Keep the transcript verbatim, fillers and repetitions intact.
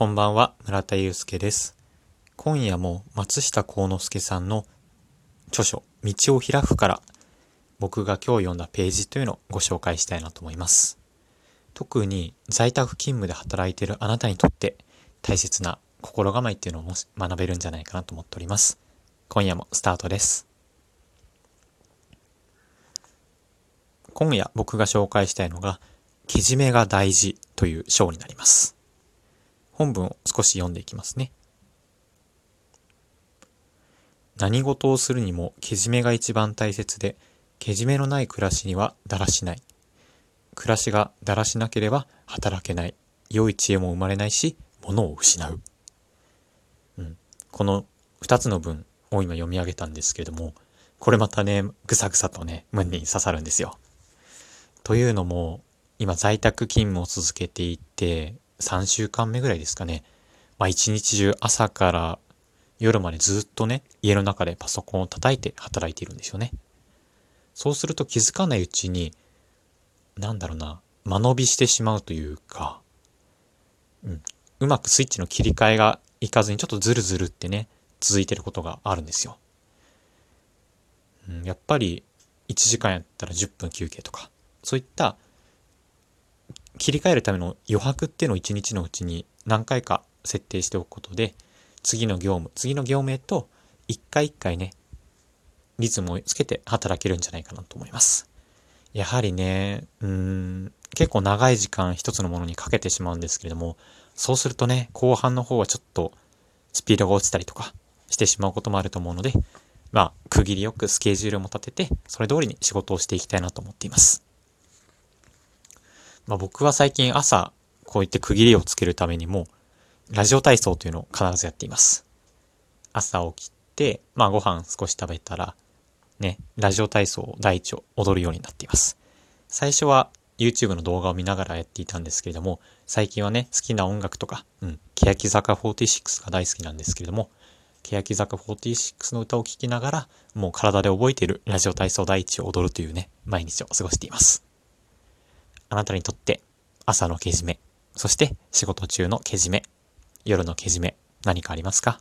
こんばんは、村田祐介です。今夜も松下幸之助さんの著書、道を開くから、僕が今日読んだページというのをご紹介したいなと思います。特に在宅勤務で働いているあなたにとって大切な心構えっていうのを学べるんじゃないかなと思っております。今夜もスタートです。今夜僕が紹介したいのが、けじめが大事という章になります。本文を少し読んでいきますね。何事をするにもけじめが一番大切で、けじめのない暮らしにはだらしない。暮らしがだらしなければ働けない。良い知恵も生まれないし、物を失う。うん、このふたつの文を今読み上げたんですけれども、これまたね、ぐさぐさとね、胸に刺さるんですよ。というのも、今在宅勤務を続けていて、さんしゅうかんめぐらいですかね。まあ一日中朝から夜までずっとね、家の中でパソコンを叩いて働いているんですよね。そうすると気づかないうちに、なんだろうな、間延びしてしまうというか、うん、うまくスイッチの切り替えがいかずにちょっとズルズルってね、続いてることがあるんですよ。うん、やっぱりいちじかんやったらじゅっぷん休憩とか、そういった切り替えるための余白っていうのを一日のうちに何回か設定しておくことで、次の業務、次の業務へと一回一回ね、リズムをつけて働けるんじゃないかなと思います。やはりね、うーん、結構長い時間一つのものにかけてしまうんですけれども、そうするとね、後半の方はちょっとスピードが落ちたりとかしてしまうこともあると思うので、まあ、区切りよくスケジュールも立てて、それ通りに仕事をしていきたいなと思っています。まあ、僕は最近朝、こういって区切りをつけるためにも、ラジオ体操というのを必ずやっています。朝起きて、まあご飯少し食べたら、ね、ラジオ体操を第一を踊るようになっています。最初は YouTube の動画を見ながらやっていたんですけれども、最近はね、好きな音楽とか、うん、欅坂フォーティーシックスが大好きなんですけれども、欅坂フォーティーシックスの歌を聴きながら、もう体で覚えているラジオ体操第一を踊るというね、毎日を過ごしています。あなたにとって朝のけじめ、そして仕事中のけじめ、夜のけじめ、何かありますか？